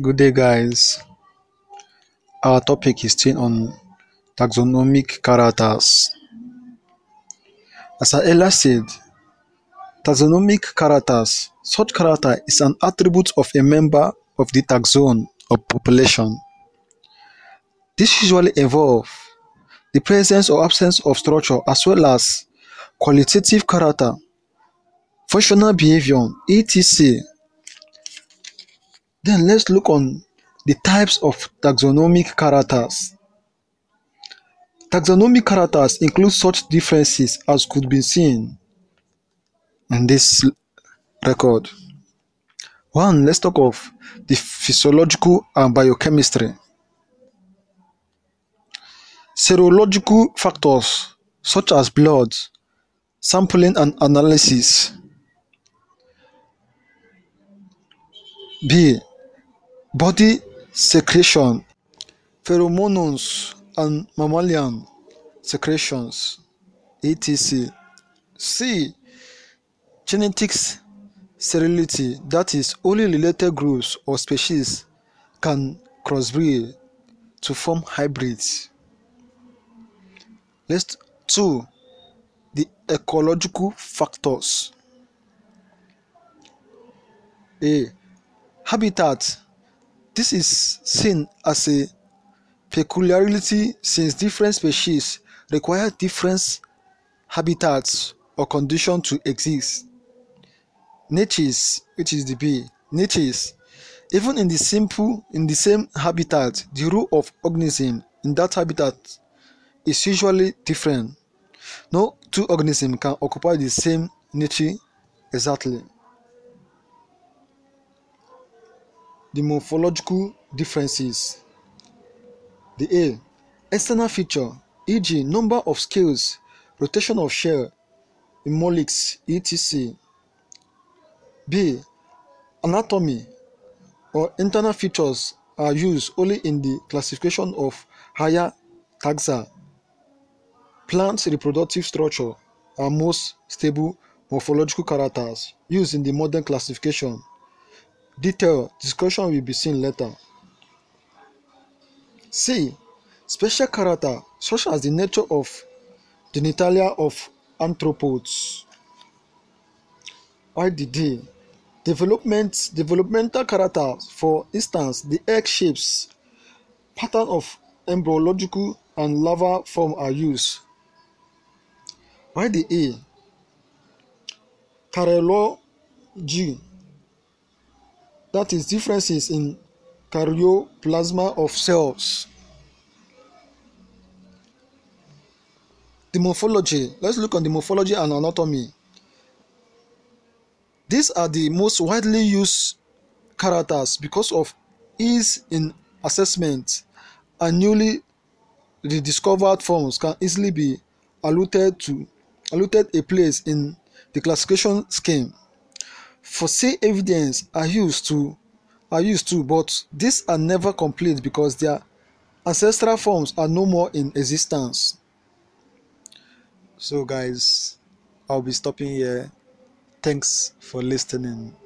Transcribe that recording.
Good day, guys. Our topic is still on taxonomic characters. As I earlier said, taxonomic characters, such character is an attribute of a member of the taxon or population. This usually involves the presence or absence of structure as well as qualitative character, functional behavior, etc. Then let's look on the types of taxonomic characters. Taxonomic characters include such differences as could be seen in this record. One, let's talk of the physiological and biochemistry. Serological factors such as blood, sampling and analysis. B, body secretion, pheromones and mammalian secretions, etc. C, genetics sterility, that is, only related groups or species can crossbreed to form hybrids. Let's 2, the ecological factors. A, habitat. This is seen as a peculiarity since different species require different habitats or conditions to exist. Niches, which is the B, niches. Even in the same habitat, the role of organism in that habitat is usually different. No two organisms can occupy the same niche exactly. The morphological differences. The A, external feature, e.g. number of scales, rotation of shell, molluscs, etc. B, anatomy or internal features are used only in the classification of higher taxa. Plants' reproductive structure are most stable morphological characters used in the modern classification. Detailed discussion will be seen later. C, special character such as the nature of genitalia of arthropods. D, developmental characters, for instance, the egg shapes, pattern of embryological and larval form are used. E, karyology, that is, differences in karyoplasma of cells. The morphology. Let's look on the morphology and anatomy. These are the most widely used characters because of ease in assessment, and newly rediscovered forms can easily be allotted a place in the classification scheme. Fossil evidence are used too, but these are never complete because their ancestral forms are no more in existence. So guys, I'll be stopping here. Thanks for listening.